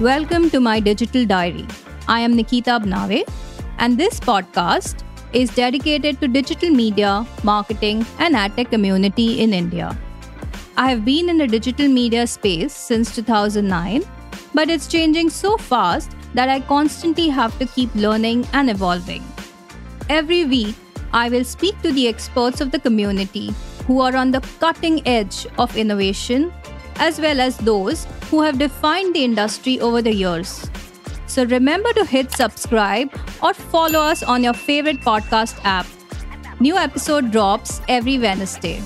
Welcome to My Digital Diary. I am Nikita Abhanave, and this podcast is dedicated to digital media, marketing, and ad-tech community in India. I have been in the digital media space since 2009, but it's changing so fast that I constantly have to keep learning and evolving. Every week, I will speak to the experts of the community who are on the cutting edge of innovation, as well as those who have defined the industry over the years. So remember to hit subscribe or follow us on your favorite podcast app. New episode drops every Wednesday.